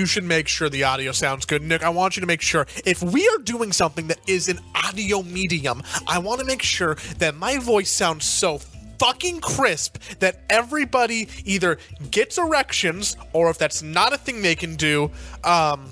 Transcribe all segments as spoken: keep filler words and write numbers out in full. you should make sure the audio sounds good. Nick, I want you to make sure, if we are doing something that is an audio medium, I want to make sure that my voice sounds so fucking crisp that everybody either gets erections, or if that's not a thing they can do, um,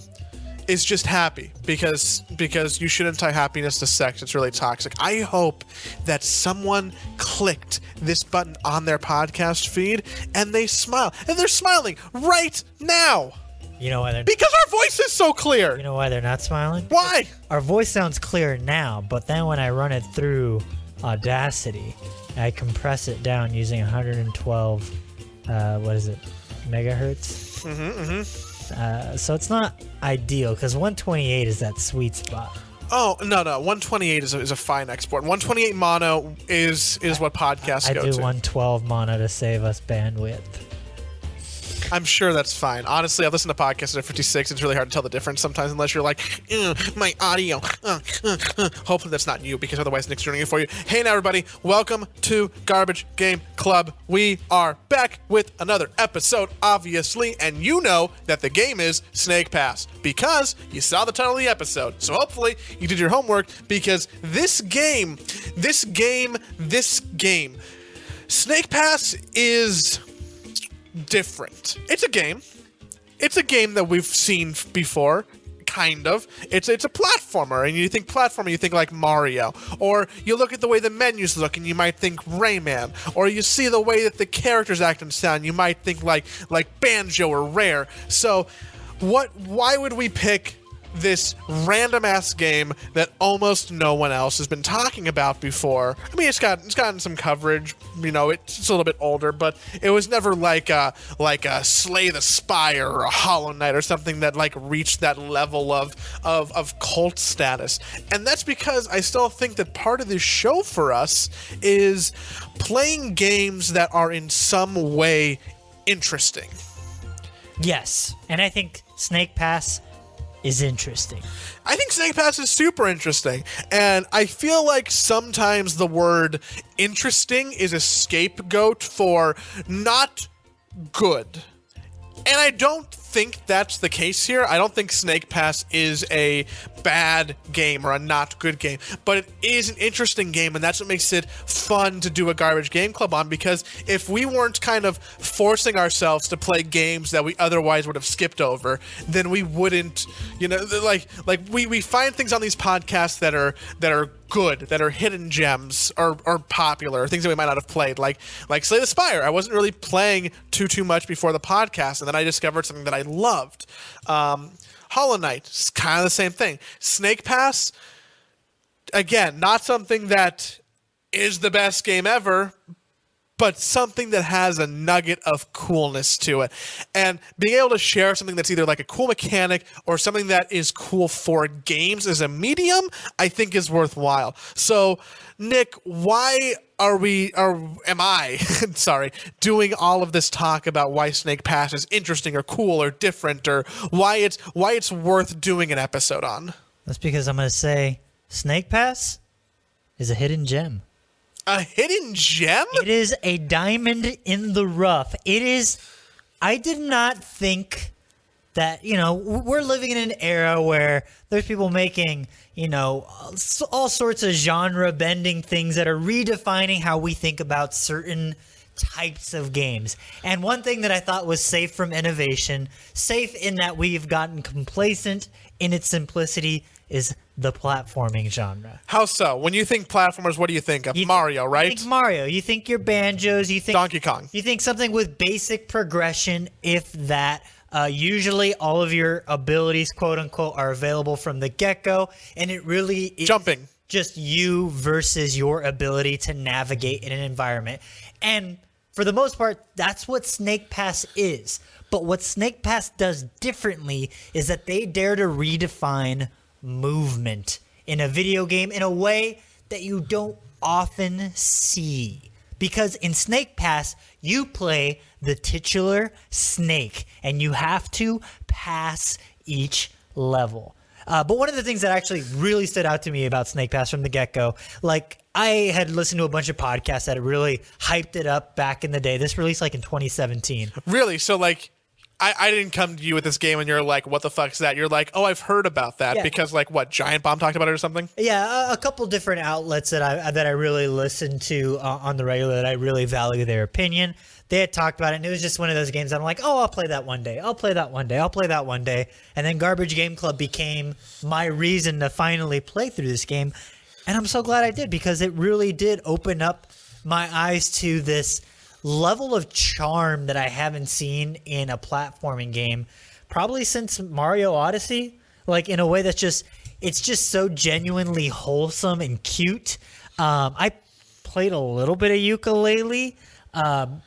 is just happy, because because you shouldn't tie happiness to sex. It's really toxic. I hope that someone clicked this button on their podcast feed and they smile, and they're smiling right now. You know why they're because our voice is so clear. You know why they're not smiling? Why? Our voice sounds clear now, but then when I run it through Audacity, I compress it down using one hundred twelve, uh, what is it, megahertz? Mm-hmm, mm-hmm. Uh, so it's not ideal, because one twenty-eight is that sweet spot. Oh, no, no. one twenty-eight is a, is a fine export. one twenty-eight mono is is I, what podcasts I, I go to. I do one twelve mono to save us bandwidth. I'm sure that's fine. Honestly, I've listened to podcasts at fifty-six. It's really hard to tell the difference sometimes, unless you're like, my audio. Uh, uh, uh. Hopefully that's not you, because otherwise Nick's doing it for you. Hey now, everybody. Welcome to Garbage Game Club. We are back with another episode, obviously, and you know that the game is Snake Pass, because you saw the title of the episode. So hopefully you did your homework, because this game, this game, this game, Snake Pass is different. It's a game. It's a game that we've seen before, kind of. It's it's a platformer, and you think platformer, you think like Mario. Or you look at the way the menus look, and you might think Rayman. Or you see the way that the characters act and sound, you might think like like Banjo or Rare. So, what? Why would we pick this random-ass game that almost no one else has been talking about before? I mean, it's got it's gotten some coverage. You know, it's, it's a little bit older, but it was never like a, like a Slay the Spire or a Hollow Knight or something that, like, reached that level of, of, of cult status. And that's because I still think that part of this show for us is playing games that are in some way interesting. Yes, and I think Snake Pass is interesting. I think Snake Pass is super interesting, and I feel like sometimes the word interesting is a scapegoat for not good. And I don't think that's the case here. I don't think Snake Pass is a bad game or a not good game, but it is an interesting game, and that's what makes it fun to do a Garbage Game Club on, because if we weren't kind of forcing ourselves to play games that we otherwise would have skipped over, then we wouldn't, you know, like like we, we find things on these podcasts that are that are good, that are hidden gems or, or popular, things that we might not have played, like like Slay the Spire. I wasn't really playing too too much before the podcast, and then I discovered something that I I loved. Um, Hollow Knight, kind of the same thing. Snake Pass, again, not something that is the best game ever, but something that has a nugget of coolness to it. And being able to share something that's either like a cool mechanic or something that is cool for games as a medium, I think is worthwhile. So, Nick, why are we, or am I, sorry, doing all of this talk about why Snake Pass is interesting or cool or different, or why it's, why it's worth doing an episode on? That's because I'm going to say Snake Pass is a hidden gem. A hidden gem? It is a diamond in the rough. It is, I did not think that, you know, we're living in an era where there's people making, you know, all sorts of genre-bending things that are redefining how we think about certain types of games. And one thing that I thought was safe from innovation, safe in that we've gotten complacent in its simplicity, is the platforming genre. How so? When you think platformers, what do you think of? You th- Mario, right? You think Mario. You think your banjos. You think Donkey Kong. You think something with basic progression, if that. Uh, usually all of your abilities, quote unquote, are available from the get-go, and it really is jumping. Just you versus your ability to navigate in an environment. And for the most part, that's what Snake Pass is. But what Snake Pass does differently is that they dare to redefine movement in a video game in a way that you don't often see, because in Snake Pass you play the titular snake and you have to pass each level. Uh, but one of the things that actually really stood out to me about Snake Pass from the get-go, like I had listened to a bunch of podcasts that really hyped it up back in the day. This released like in twenty seventeen. Really? So like I, I didn't come to you with this game and you're like, what the fuck's that? You're like, oh, I've heard about that yeah. because like what, Giant Bomb talked about it or something? Yeah, a, a couple different outlets that I that I really listen to uh, on the regular that I really value their opinion. They had talked about it, and it was just one of those games I'm like, oh, I'll play that one day. I'll play that one day. I'll play that one day. And then Garbage Game Club became my reason to finally play through this game. And I'm so glad I did because it really did open up my eyes to this level of charm that I haven't seen in a platforming game probably since Mario Odyssey, like in a way that's just, it's just so genuinely wholesome and cute. Um, I played a little bit of Yooka-Laylee. Um,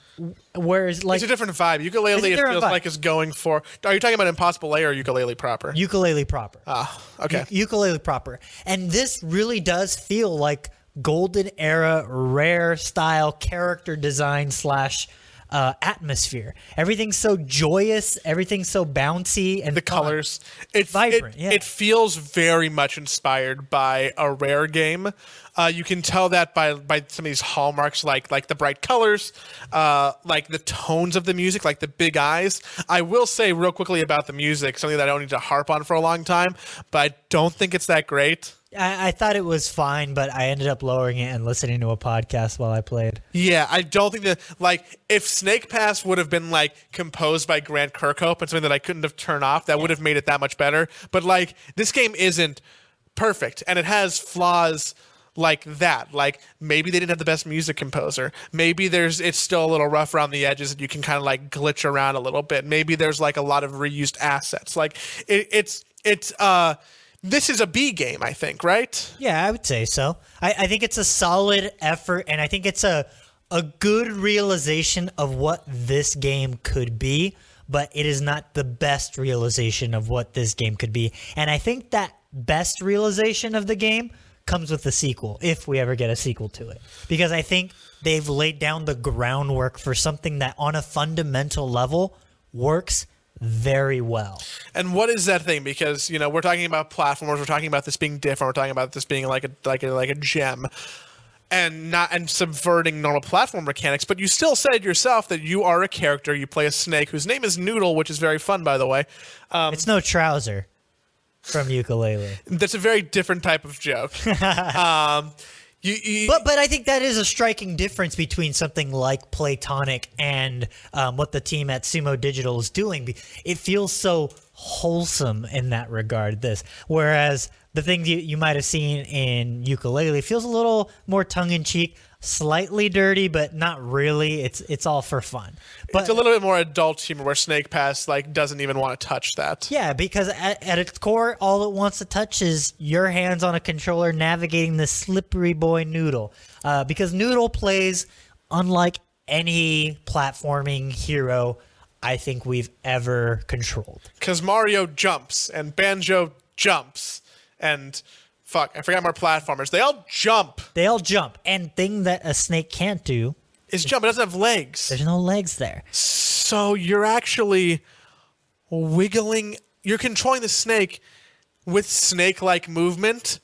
Whereas, like, it's a different vibe. Yooka-Laylee, it feels vibe. like it's going for. Are you talking about Impossible Lair or Yooka-Laylee proper? Yooka-Laylee proper. Ah, oh, okay. Y- Yooka-Laylee proper, and this really does feel like golden era Rare style character design slash uh, atmosphere. Everything's so joyous. Everything's so bouncy and the fun. colors. It's vibrant. It, yeah. It feels very much inspired by a Rare game. Uh, you can tell that by by some of these hallmarks, like like the bright colors, uh, like the tones of the music, like the big eyes. I will say real quickly about the music, something that I don't need to harp on for a long time, but I don't think it's that great. I, I thought it was fine, but I ended up lowering it and listening to a podcast while I played. Yeah, I don't think that, like, if Snake Pass would have been, like, composed by Grant Kirkhope and something that I couldn't have turned off, that yeah. would have made it that much better. But, like, this game isn't perfect, and it has flaws like that. Like, maybe they didn't have the best music composer. Maybe there's it's still a little rough around the edges and you can kind of like glitch around a little bit. Maybe there's like a lot of reused assets. Like it, it's it's uh this is a B game, I think, right? Yeah, I would say so. I, I think it's a solid effort, and I think it's a a good realization of what this game could be, but it is not the best realization of what this game could be. And I think that best realization of the game comes with the sequel, if we ever get a sequel to it, because I think they've laid down the groundwork for something that on a fundamental level works very well. And what is that thing? Because, you know, we're talking about platformers, we're talking about this being different, we're talking about this being like a like a like a gem and not and subverting normal platform mechanics, but you still said yourself that you are a character. You play a snake whose name is Noodle, which is very fun, by the way. Um, it's no trouser from Yooka-Laylee. That's a very different type of joke. um, you, you, but but I think that is a striking difference between something like Playtonic and um, what the team at Sumo Digital is doing. It feels so wholesome in that regard, this. Whereas the thing you, you might have seen in Yooka-Laylee feels a little more tongue-in-cheek, slightly dirty, but not really. It's it's all for fun. But it's a little bit more adult humor where Snake Pass like doesn't even want to touch that. Yeah, because at, at its core, all it wants to touch is your hands on a controller navigating the slippery boy Noodle. Uh, because Noodle plays unlike any platforming hero I think we've ever controlled. Because Mario jumps and Banjo jumps and... Fuck, I forgot more platformers. They all jump. They all jump. And thing that a snake can't do is jump. It doesn't have legs. There's no legs there. So you're actually wiggling. You're controlling the snake with snake-like movement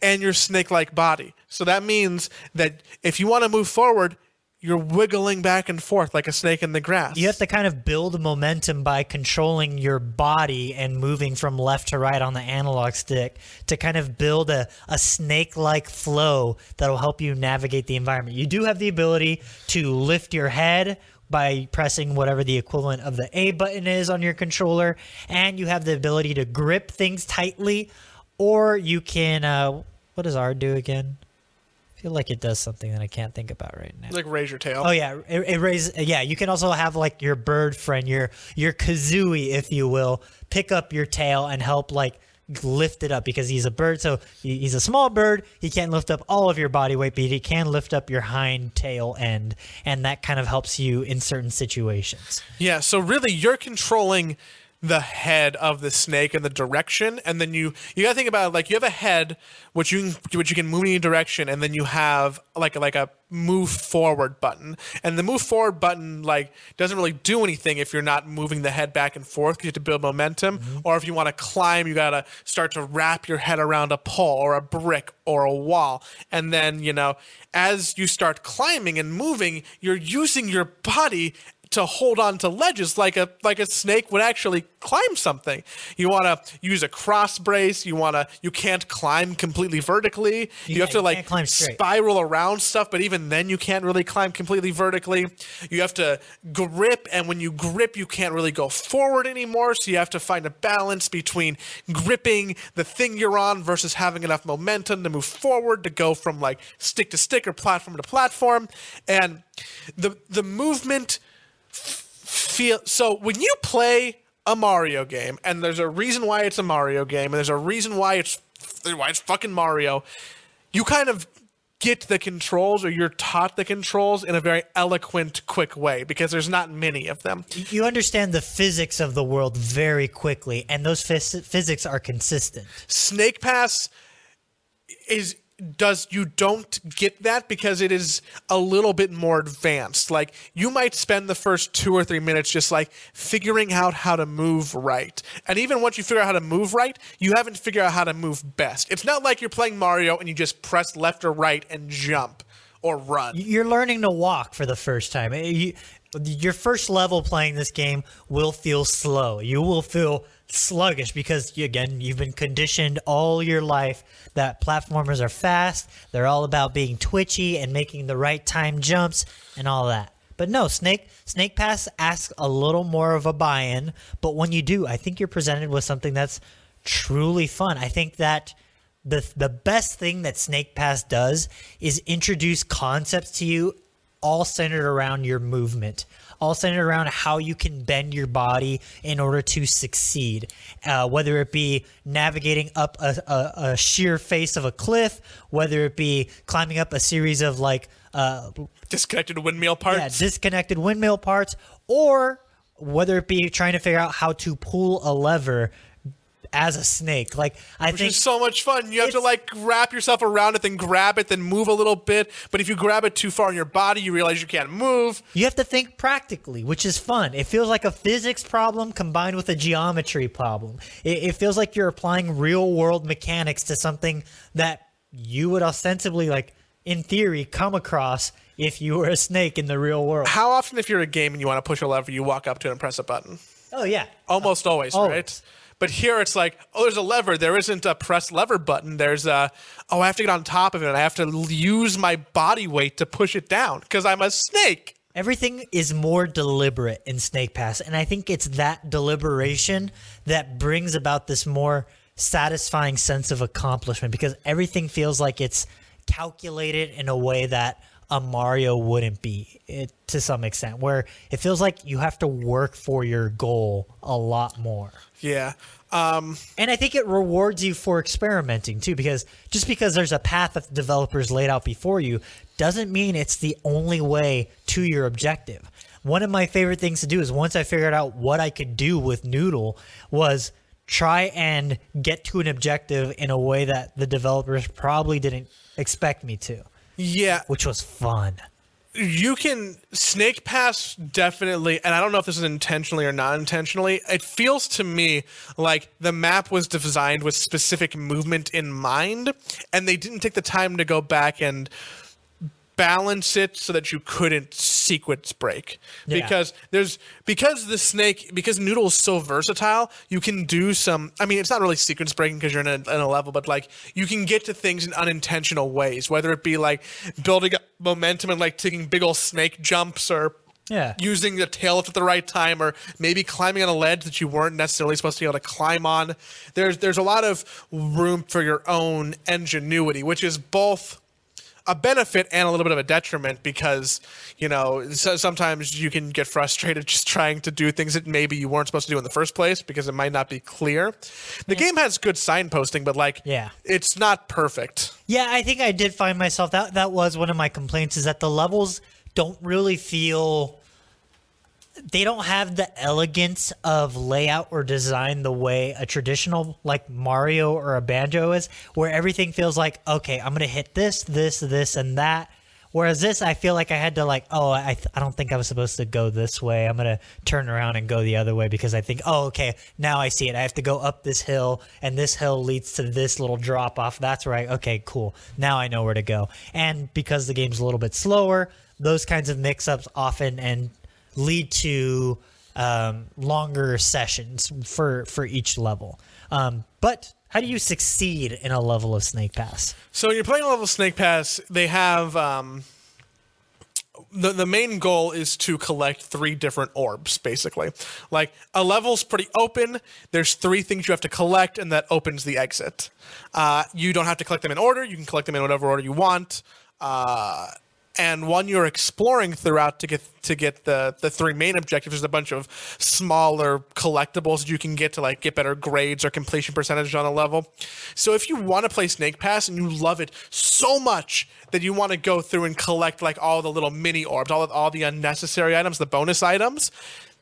and your snake-like body. So that means that if you want to move forward, you're wiggling back and forth like a snake in the grass. You have to kind of build momentum by controlling your body and moving from left to right on the analog stick to kind of build a, a snake-like flow that'll help you navigate the environment. You do have the ability to lift your head by pressing whatever the equivalent of the A button is on your controller, and you have the ability to grip things tightly, or you can... Uh, what does R do again? I feel like it does something that I can't think about right now. Like raise your tail. Oh yeah, it, it raise. Yeah, you can also have like your bird friend, your your Kazooie, if you will, pick up your tail and help like lift it up because he's a bird. So he, he's a small bird. He can't lift up all of your body weight, but he can lift up your hind tail end, and that kind of helps you in certain situations. Yeah. So really, you're controlling the head of the snake and the direction, and then you you gotta think about it, like you have a head which you can, which you can move in any direction, and then you have like like a move forward button, and the move forward button like doesn't really do anything if you're not moving the head back and forth because you have to build momentum. Mm-hmm. Or if you want to climb, you gotta start to wrap your head around a pole or a brick or a wall, and then, you know, as you start climbing and moving, you're using your body to hold on to ledges like a like a snake would actually climb something. You want to use a cross brace. You want to you can't climb completely vertically. You yeah, have to you like spiral around stuff, but even then you can't really climb completely vertically. You have to grip, and when you grip, you can't really go forward anymore. So you have to find a balance between gripping the thing you're on versus having enough momentum to move forward to go from like stick to stick or platform to platform, and the the movement. Feel so when you play a Mario game, and there's a reason why it's a Mario game, and there's a reason why it's why it's fucking Mario. You kind of get the controls, or you're taught the controls in a very eloquent, quick way, because there's not many of them. You understand the physics of the world very quickly, and those phys- physics are consistent. Snake Pass is. Does you don't get that because it is a little bit more advanced. Like, you might spend the first two or three minutes just like figuring out how to move right, and even once you figure out how to move right, you haven't figured out how to move best. It's not like you're playing Mario and you just press left or right and jump or run. You're learning to walk for the first time. You, your first level playing this game will feel slow. You will feel sluggish because, again, you've been conditioned all your life that platformers are fast. They're all about being twitchy and making the right time jumps and all that. But no, Snake Snake Pass asks a little more of a buy-in. But when you do, I think you're presented with something that's truly fun. I think that the the best thing that Snake Pass does is introduce concepts to you all centered around your movement. All centered around how you can bend your body in order to succeed, uh, whether it be navigating up a, a, a sheer face of a cliff, whether it be climbing up a series of like uh, disconnected windmill parts, yeah, disconnected windmill parts, or whether it be trying to figure out how to pull a lever as a snake. Like, I Which think is so much fun. You have to like wrap yourself around it, then grab it, then move a little bit. But if you grab it too far in your body, you realize you can't move. You have to think practically, which is fun. It feels like a physics problem combined with a geometry problem. It, it feels like you're applying real world mechanics to something that you would ostensibly, like, in theory, come across if you were a snake in the real world. How often, if you're a game and you want to push a lever, you walk up to it and press a button? Oh yeah, almost uh, always, always, right? But here it's like, oh, there's a lever. There isn't a press lever button. There's a, oh, I have to get on top of it, and I have to use my body weight to push it down because I'm a snake. Everything is more deliberate in Snake Pass, and I think it's that deliberation that brings about this more satisfying sense of accomplishment, because everything feels like it's calculated in a way that a Mario wouldn't be, it, to some extent, where it feels like you have to work for your goal a lot more. Yeah. Um, and I think it rewards you for experimenting too, because just because there's a path that the developers laid out before you doesn't mean it's the only way to your objective. One of my favorite things to do is, once I figured out what I could do with Noodle, was try and get to an objective in a way that the developers probably didn't expect me to. Yeah. Which was fun. You can Snake Pass definitely, and I don't know if this is intentionally or not intentionally, it feels to me like the map was designed with specific movement in mind, and they didn't take the time to go back and balance it so that you couldn't sequence break. Yeah. Because there's because the snake because Noodle is so versatile, you can do some I mean it's not really sequence breaking because you're in a, in a level, but like you can get to things in unintentional ways, whether it be like building up momentum and like taking big old snake jumps, or yeah, using the tail lift at the right time, or maybe climbing on a ledge that you weren't necessarily supposed to be able to climb on. There's there's a lot of room for your own ingenuity, which is both a benefit and a little bit of a detriment, because, you know, so sometimes you can get frustrated just trying to do things that maybe you weren't supposed to do in the first place because it might not be clear. The yeah. game has good signposting, but like, yeah. it's not perfect. Yeah, I think I did find myself, that that was one of my complaints, is that the levels don't really feel, they don't have the elegance of layout or design the way a traditional like Mario or a Banjo is, where everything feels like, okay, I'm going to hit this, this, this, and that. Whereas this, I feel like I had to like, oh, I th- I don't think I was supposed to go this way. I'm going to turn around and go the other way because I think, oh, okay, now I see it. I have to go up this hill, and this hill leads to this little drop off. That's right. Okay, cool. Now I know where to go. And because the game's a little bit slower, those kinds of mix-ups often and lead to um, longer sessions for, for each level. Um, but how do you succeed in a level of Snake Pass? So when you're playing a level of Snake Pass, they have... Um The the main goal is to collect three different orbs, basically. Like, a level's pretty open. There's three things you have to collect, and that opens the exit. Uh, you don't have to collect them in order. You can collect them in whatever order you want. Uh, and one you're exploring throughout to get to get the, the three main objectives. There's a bunch of smaller collectibles that you can get to, like, get better grades or completion percentage on a level. So if you want to play Snake Pass and you love it so much that you want to go through and collect, like, all the little mini orbs, all, all the unnecessary items, the bonus items,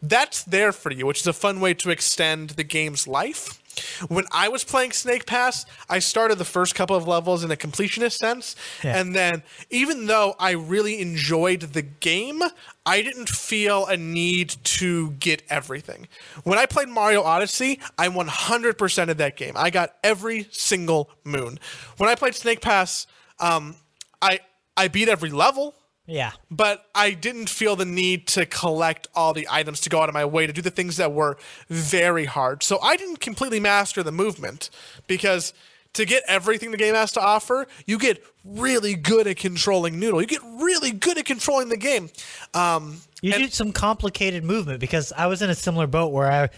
that's there for you, which is a fun way to extend the game's life. When I was playing Snake Pass, I started the first couple of levels in a completionist sense. Yeah. And then even though I really enjoyed the game, I didn't feel a need to get everything. When I played Mario Odyssey, I one hundred percent of that game. I got every single moon. When I played Snake Pass, um, I I beat every level. Yeah. But I didn't feel the need to collect all the items, to go out of my way to do the things that were very hard. So I didn't completely master the movement, because to get everything the game has to offer, you get really good at controlling Noodle. You get really good at controlling the game. Um, you and- did some complicated movement, because I was in a similar boat where I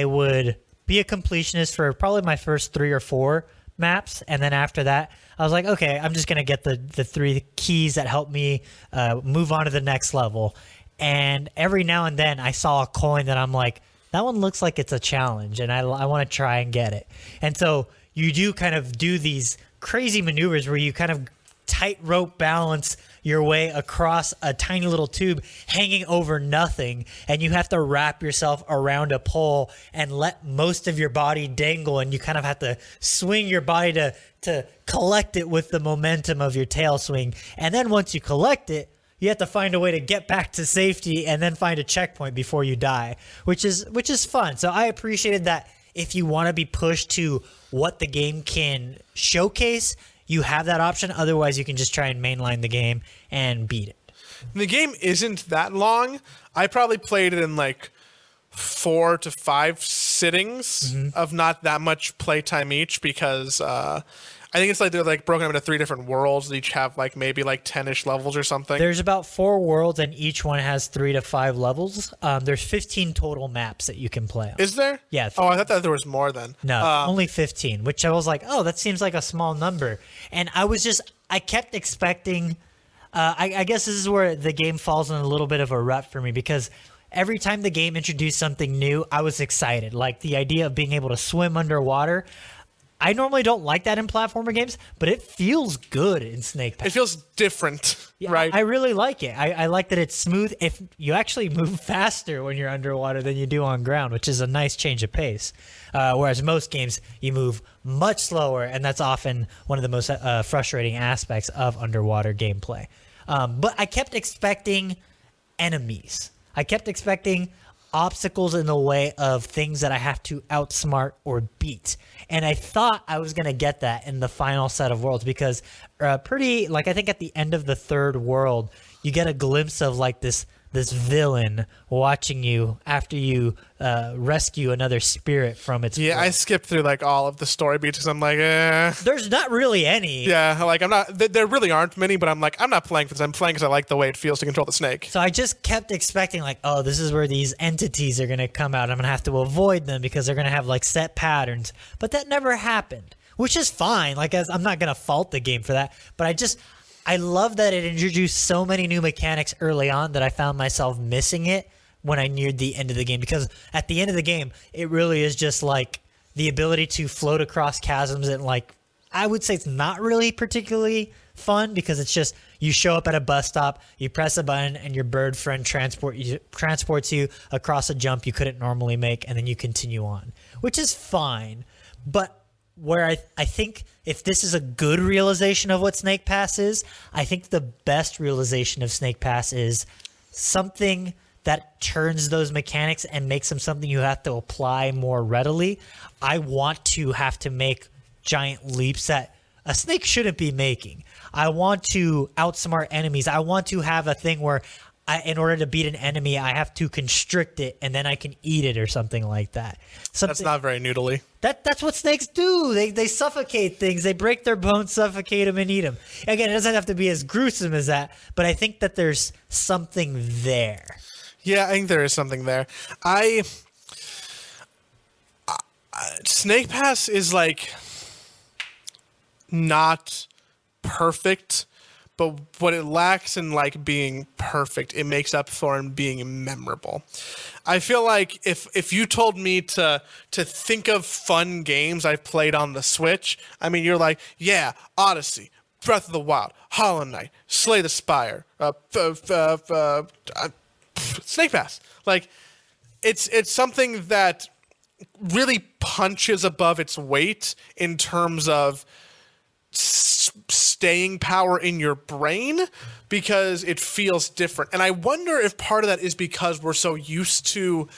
I would be a completionist for probably my first three or four maps, and then after that I was like, okay, I'm just gonna get the the three keys that help me uh move on to the next level. And every now and then I saw a coin that I'm like, that one looks like it's a challenge, and I, I want to try and get it. And so you do kind of do these crazy maneuvers where you kind of tightrope balance your way across a tiny little tube hanging over nothing, and you have to wrap yourself around a pole and let most of your body dangle, and you kind of have to swing your body to to collect it with the momentum of your tail swing. And then once you collect it, you have to find a way to get back to safety and then find a checkpoint before you die, which is which is fun. So I appreciated that. If you want to be pushed to what the game can showcase, you have that option. Otherwise, you can just try and mainline the game and beat it. The game isn't that long. I probably played it in like four to five sittings mm-hmm. of not that much playtime each, because uh, I think it's like they're like broken up into three different worlds that each have like maybe like ten-ish levels or something. There's about four worlds, and each one has three to five levels. Um, there's fifteen total maps that you can play on. Is there? Yeah. fifteen. Oh, I thought that there was more then. No, um, only fifteen, which I was like, oh, that seems like a small number. And I was just – I kept expecting uh, – I, I guess this is where the game falls in a little bit of a rut for me, because – every time the game introduced something new, I was excited. Like the idea of being able to swim underwater. I normally don't like that in platformer games, but it feels good in Snake Pass. It feels different, yeah, right? I really like it. I, I like that it's smooth. If you actually move faster when you're underwater than you do on ground, which is a nice change of pace. Uh, whereas most games, you move much slower, and that's often one of the most uh, frustrating aspects of underwater gameplay. Um, but I kept expecting enemies. I kept expecting obstacles in the way of things that I have to outsmart or beat. And I thought I was going to get that in the final set of worlds, because uh, pretty, like I think at the end of the third world, you get a glimpse of like this this villain watching you after you uh, rescue another spirit from its Yeah, world. I skipped through like all of the story beats because I'm like, eh. There's not really any. Yeah, like I'm not, th- there really aren't many, but I'm like, I'm not playing for this. I'm playing because I like the way it feels to control the snake. So I just kept expecting like, oh, this is where these entities are going to come out. I'm going to have to avoid them because they're going to have like set patterns. But that never happened, which is fine. Like as, I'm not going to fault the game for that, but I just... I love that it introduced so many new mechanics early on that I found myself missing it when I neared the end of the game, because at the end of the game, it really is just like the ability to float across chasms, and like, I would say it's not really particularly fun, because it's just you show up at a bus stop, you press a button, and your bird friend transport you, transports you across a jump you couldn't normally make, and then you continue on, which is fine. But where I, I think if this is a good realization of what Snake Pass is, I think the best realization of Snake Pass is something that turns those mechanics and makes them something you have to apply more readily. I want to have to make giant leaps that a snake shouldn't be making. I want to outsmart enemies. I want to have a thing where I, in order to beat an enemy, I have to constrict it, and then I can eat it or something like that. Something, that's not very noodly. That That's what snakes do. They they suffocate things. They break their bones, suffocate them, and eat them. Again, it doesn't have to be as gruesome as that, but I think that there's something there. Yeah, I think there is something there. I, I Snake Pass is, like, not perfect, but what it lacks in, like, being perfect, it makes up for in being memorable. I feel like if if you told me to to think of fun games I've played on the Switch, I mean, you're like, yeah, Odyssey, Breath of the Wild, Hollow Knight, Slay the Spire, uh, f- f- uh, uh, Snake Pass. Like, it's it's something that really punches above its weight in terms of S- staying power in your brain, because it feels different. And I wonder if part of that is because we're so used to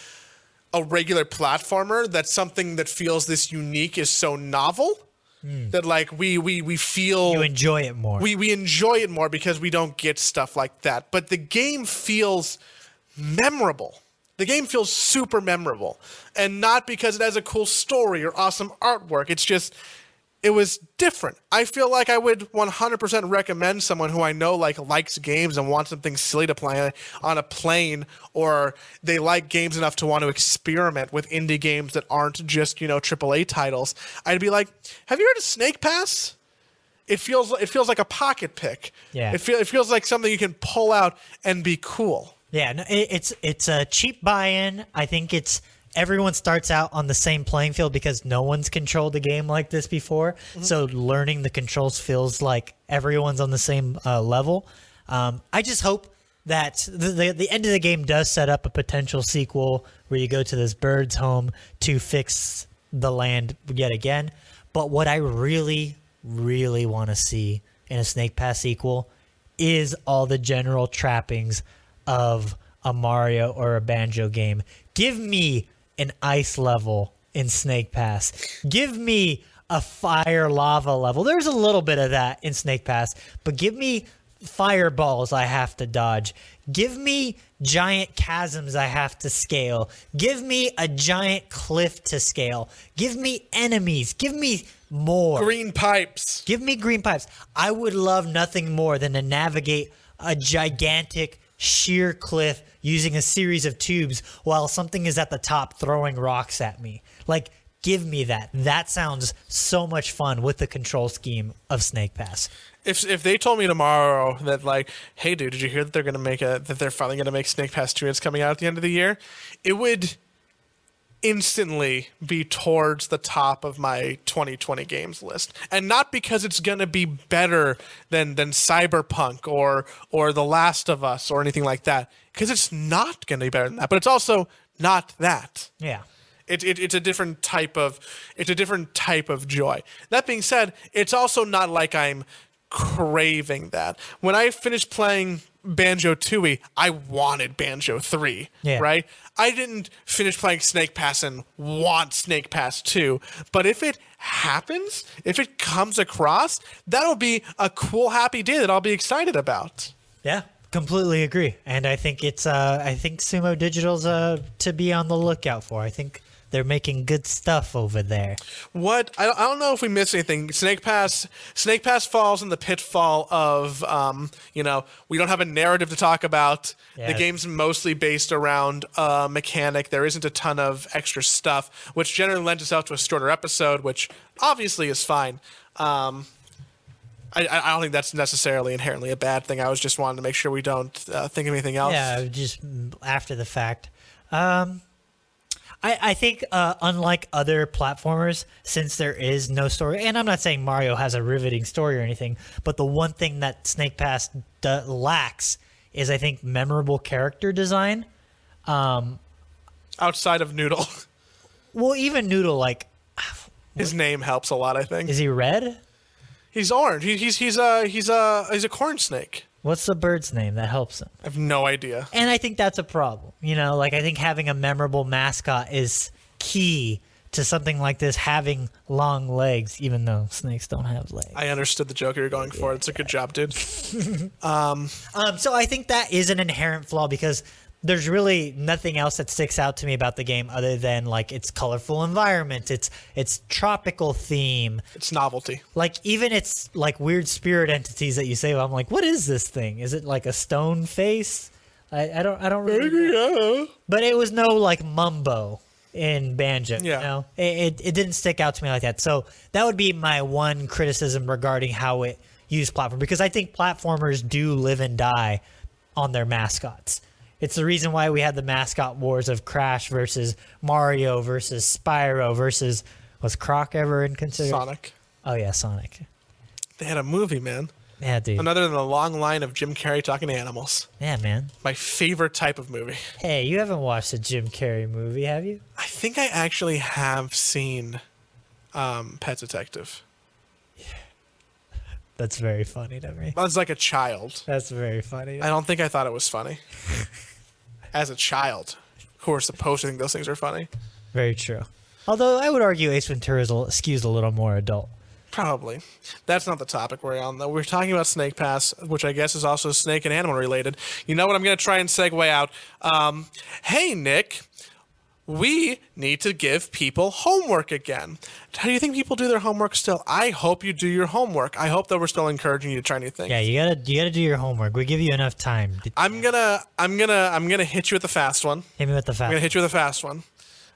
a regular platformer that something that feels this unique is so novel mm. that, like, we we we feel you enjoy it more. We we enjoy it more because we don't get stuff like that. But the game feels memorable. The game feels super memorable, and not because it has a cool story or awesome artwork. It's just, it was different. I feel like I would one hundred percent recommend someone who I know like likes games and wants something silly to play on a plane, or they like games enough to want to experiment with indie games that aren't just, you know, triple A titles. I'd be like, have you heard of Snake Pass? It feels it feels like a pocket pick. Yeah. It, feel, it feels like something you can pull out and be cool. Yeah, no, it, it's it's a cheap buy-in. I think it's everyone starts out on the same playing field because no one's controlled a game like this before. Mm-hmm. So learning the controls feels like everyone's on the same uh, level. Um, I just hope that the, the the end of the game does set up a potential sequel where you go to this bird's home to fix the land yet again. But what I really, really want to see in a Snake Pass sequel is all the general trappings of a Mario or a Banjo game. Give me an ice level in Snake Pass. Give me a fire lava level. There's a little bit of that in Snake Pass, but give me fireballs I have to dodge. Give me giant chasms I have to scale. Give me a giant cliff to scale. Give me enemies. Give me more. Green pipes. Give me green pipes. I would love nothing more than to navigate a gigantic sheer cliff using a series of tubes while something is at the top throwing rocks at me. Like, give me that. That sounds so much fun with the control scheme of Snake Pass. If if they told me tomorrow that, like, hey dude, did you hear that they're gonna make a that they're finally gonna make Snake Pass two and it's coming out at the end of the year, it would instantly be towards the top of my twenty twenty games list. And not because it's going to be better than than Cyberpunk or or The Last of Us or anything like that, because it's not going to be better than that, but it's also not that. Yeah. It, it it's a different type of it's a different type of joy. That being said, it's also not like I'm craving that. When I finished playing Banjo-Tooie, I wanted Banjo three, yeah. right? I didn't finish playing Snake Pass and want Snake Pass two, but if it happens, if it comes across, that'll be a cool, happy day that I'll be excited about. Yeah, completely agree. And I think it's, uh, I think Sumo Digital's uh, to be on the lookout for. I think they're making good stuff over there. What? I, I don't know if we missed anything. Snake Pass Snake Pass falls in the pitfall of, um, you know, we don't have a narrative to talk about. Yes. The game's mostly based around uh, mechanic. There isn't a ton of extra stuff, which generally lends itself to a shorter episode, which obviously is fine. Um, I, I don't think that's necessarily inherently a bad thing. I was just wanting to make sure we don't uh, think of anything else. Yeah, just after the fact. Um I, I think, uh, unlike other platformers, since there is no story, and I'm not saying Mario has a riveting story or anything, but the one thing that Snake Pass d- lacks is, I think, memorable character design. Um, Outside of Noodle. Well, even Noodle, like... His what, name helps a lot, I think. Is he red? He's orange. He, he's he's a, he's, a, he's a corn snake. What's the bird's name that helps him? I have no idea. And I think that's a problem. You know, like, I think having a memorable mascot is key to something like this having long legs, even though snakes don't have legs. I understood the joke you were going yeah. for. It's a good job, dude. um, um, so I think that is an inherent flaw, because there's really nothing else that sticks out to me about the game other than, like, its colorful environment, its its tropical theme. It's novelty. Like, even its, like, weird spirit entities that you say, I'm like, what is this thing? Is it, like, a stone face? I, I don't I don't really know. But it was no, like, Mumbo in Banjo. Yeah. You know? it, it, it didn't stick out to me like that. So that would be my one criticism regarding how it used platform, because I think platformers do live and die on their mascots. It's the reason why we had the mascot wars of Crash versus Mario versus Spyro versus, was Croc ever in consideration? Sonic. Oh, yeah, Sonic. They had a movie, man. Yeah, dude. Another than a long line of Jim Carrey talking to animals. Yeah, man. My favorite type of movie. Hey, you haven't watched a Jim Carrey movie, have you? I think I actually have seen um, Pet Detective. Yeah. That's very funny to me. I was like a child. That's very funny. I don't think I thought it was funny. As a child, who are supposed to think those things are funny. Very true. Although I would argue Ace Ventura skews a little more adult. Probably. That's not the topic we're on, though. We're talking about Snake Pass, which I guess is also snake and animal related. You know what? I'm going to try and segue out. Um, hey, Nick, we need to give people homework again. How do you think people do their homework still? I hope you do your homework. I hope that we're still encouraging you to try new things. Yeah, you gotta you gotta do your homework. We give you enough time. To- I'm gonna I'm gonna I'm gonna hit you with the fast one. Hit me with the fast. I'm gonna hit you with the fast one.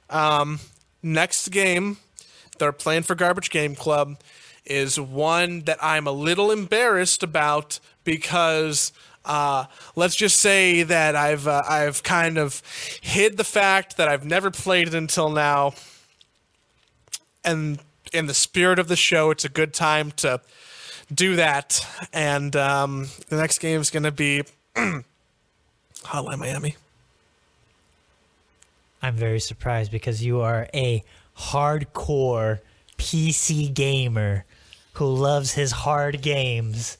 Um, next game they're playing for Garbage Game Club is one that I'm a little embarrassed about, because Uh, let's just say that I've uh, I've kind of hid the fact that I've never played it until now. And in the spirit of the show, it's a good time to do that. And um, the next game is going to be Hotline Miami. I'm very surprised, because you are a hardcore P C gamer who loves his hard games.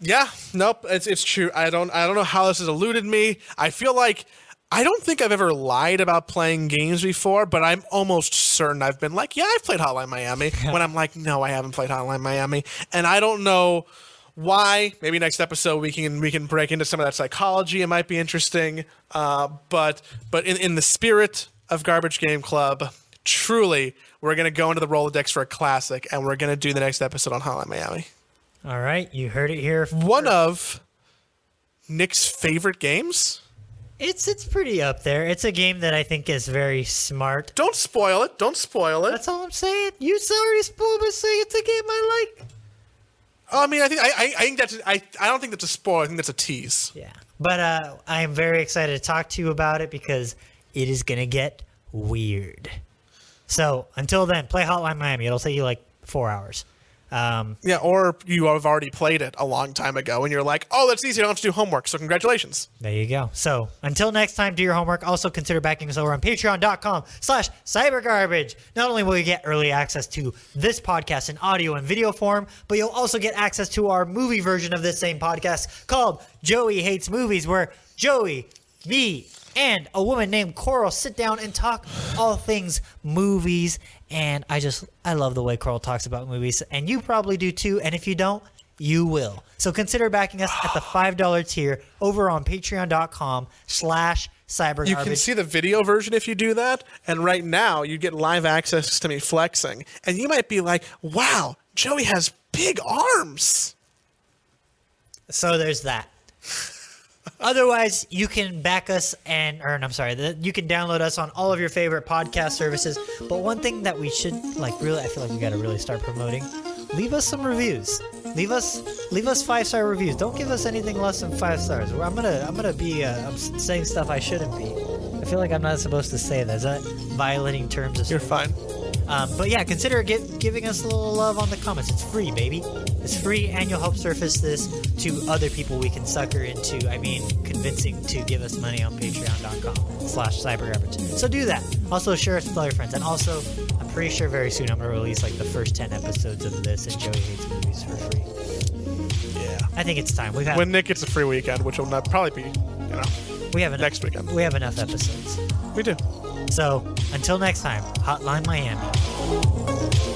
Yeah, nope, it's it's true. I don't I don't know how this has eluded me. I feel like I don't think I've ever lied about playing games before, but I'm almost certain I've been like, yeah, I've played Hotline Miami, when I'm like, no, I haven't played Hotline Miami. And I don't know why. Maybe next episode we can we can break into some of that psychology. It might be interesting. Uh, but but in, in the spirit of Garbage Game Club, truly, we're going to go into the Rolodex for a classic, and we're going to do the next episode on Hotline Miami. All right, you heard it here. One of Nick's favorite games? It's it's pretty up there. It's a game that I think is very smart. Don't spoil it. Don't spoil it. That's all I'm saying. You already spoiled by saying it's a game I like. Oh, I mean, I think I, I, I think that's I I don't think that's a spoil. I think that's a tease. Yeah, but uh, I am very excited to talk to you about it, because it is gonna get weird. So until then, play Hotline Miami. It'll take you like four hours. Um, yeah, or you have already played it a long time ago, and you're like, oh, that's easy, I don't have to do homework, so congratulations. There you go. So, until next time, do your homework. Also, consider backing us over on patreon.com slash cybergarbage. Not only will you get early access to this podcast in audio and video form, but you'll also get access to our movie version of this same podcast called Joey Hates Movies, where Joey, me, and a woman named Coral sit down and talk all things movies. And I just, I love the way Coral talks about movies, and you probably do too. And if you don't, you will. So consider backing us at the five dollar tier over on patreon.com slash cybergarbage. You can see the video version if you do that. And right now you get live access to me flexing, and you might be like, wow, Joey has big arms. So there's that. Otherwise, you can back us and earn, I'm sorry, the, you can download us on all of your favorite podcast services. But one thing that we should, like, really, I feel like we got to really start promoting, leave us some reviews. Leave us, leave us five-star reviews. Don't give us anything less than five stars. I'm going to, I'm going to be, uh, I'm saying stuff I shouldn't be. I feel like I'm not supposed to say that. Is that violating terms of service? You're fine. Um, but yeah, consider give, giving us a little love on the comments. It's free, baby. It's free, and you'll help surface this to other people we can sucker into. I mean, convincing to give us money on patreon.com slash cybergarbage. So do that. Also, share us with all your friends. And also, I'm pretty sure very soon I'm going to release like the first ten episodes of this and Joey Hates Movies for free. Yeah. I think it's time. We've had when Nick gets a free weekend, which will not probably be, you know, we have enough, next weekend. We have enough episodes. We do. So until next time, Hotline Miami.